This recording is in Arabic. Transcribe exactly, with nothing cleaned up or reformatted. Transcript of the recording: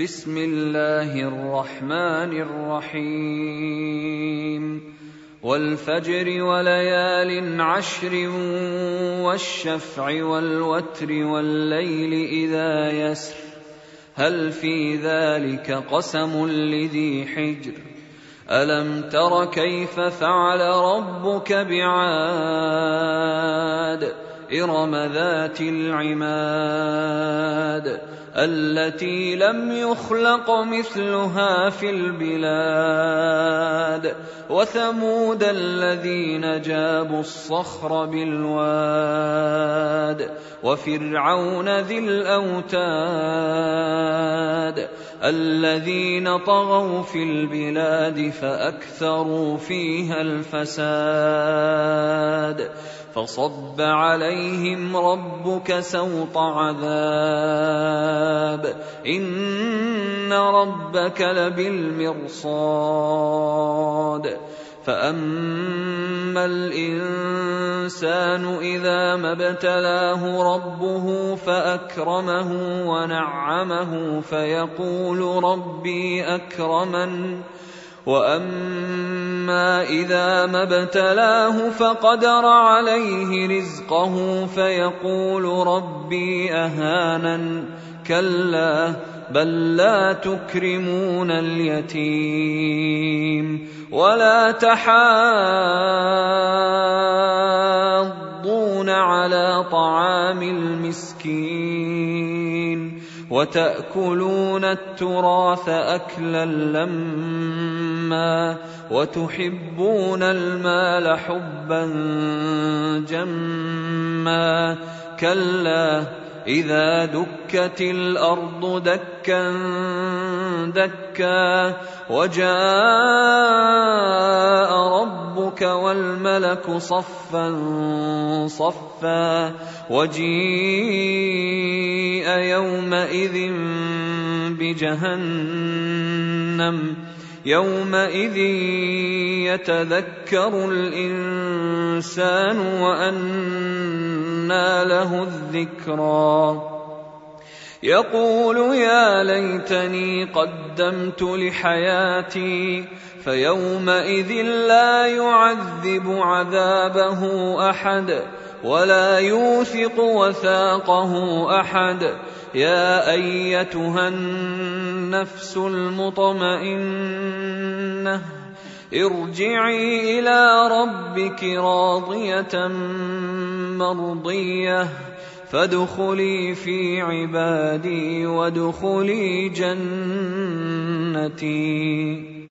بسم الله الرحمن الرحيم والفجر وليال عشر والشفع والوتر والليل إذا يسر هل في ذلك قسم لذي حجر ألم تر كيف فعل ربك بعاد إرم ذات العماد التي لم يخلق مثلها في البلاد وثمود الذين جابوا الصخر بالواد وفرعون ذي الأوتاد الذين طغوا في البلاد فأكثروا فيها الفساد فصب عليهم ربك سوط عذاب إن ربك لبالمرصاد فأما الإنسان إذا ما ابتلاه ربه فأكرمه ونعمه فيقول ربي أكرمن وَأَمَّا إِذَا مَا ابْتَلَاهُ فَقَدَرَ عَلَيْهِ رِزْقَهُ فَيَقُولُ رَبِّي أَهَانَنِ كَلَّا بَلْ لَا تُكْرِمُونَ الْيَتِيمَ وَلَا تَحَاضُّونَ عَلَى طَعَامِ الْمِسْكِينِ وَتَأْكُلُونَ التُّرَاثَ أَكْلًا لَّمًّا وَتُحِبُّونَ الْمَالَ حُبًّا جَمًّا كَلَّا إِذَا دُكَّتِ الْأَرْضُ دَكًّا دَكًّا وَجَاءَ رَبُّكَ وَالْمَلَكُ صَفًّا صَفًّا وَجِيءَ يَوْمَئِذٍ بِجَهَنَّمَ يومئذ يتذكر الإنسان وأنى له الذكرى يقول يا ليتني قدمت لحياتي فيومئذ لا يعذب عذابه أحد ولا يوثق وثاقه أحد يا أيتها النفس المطمئنة ارجعي إلى ربك راضية مرضية فادخلي في عبادي وادخلي جنتي.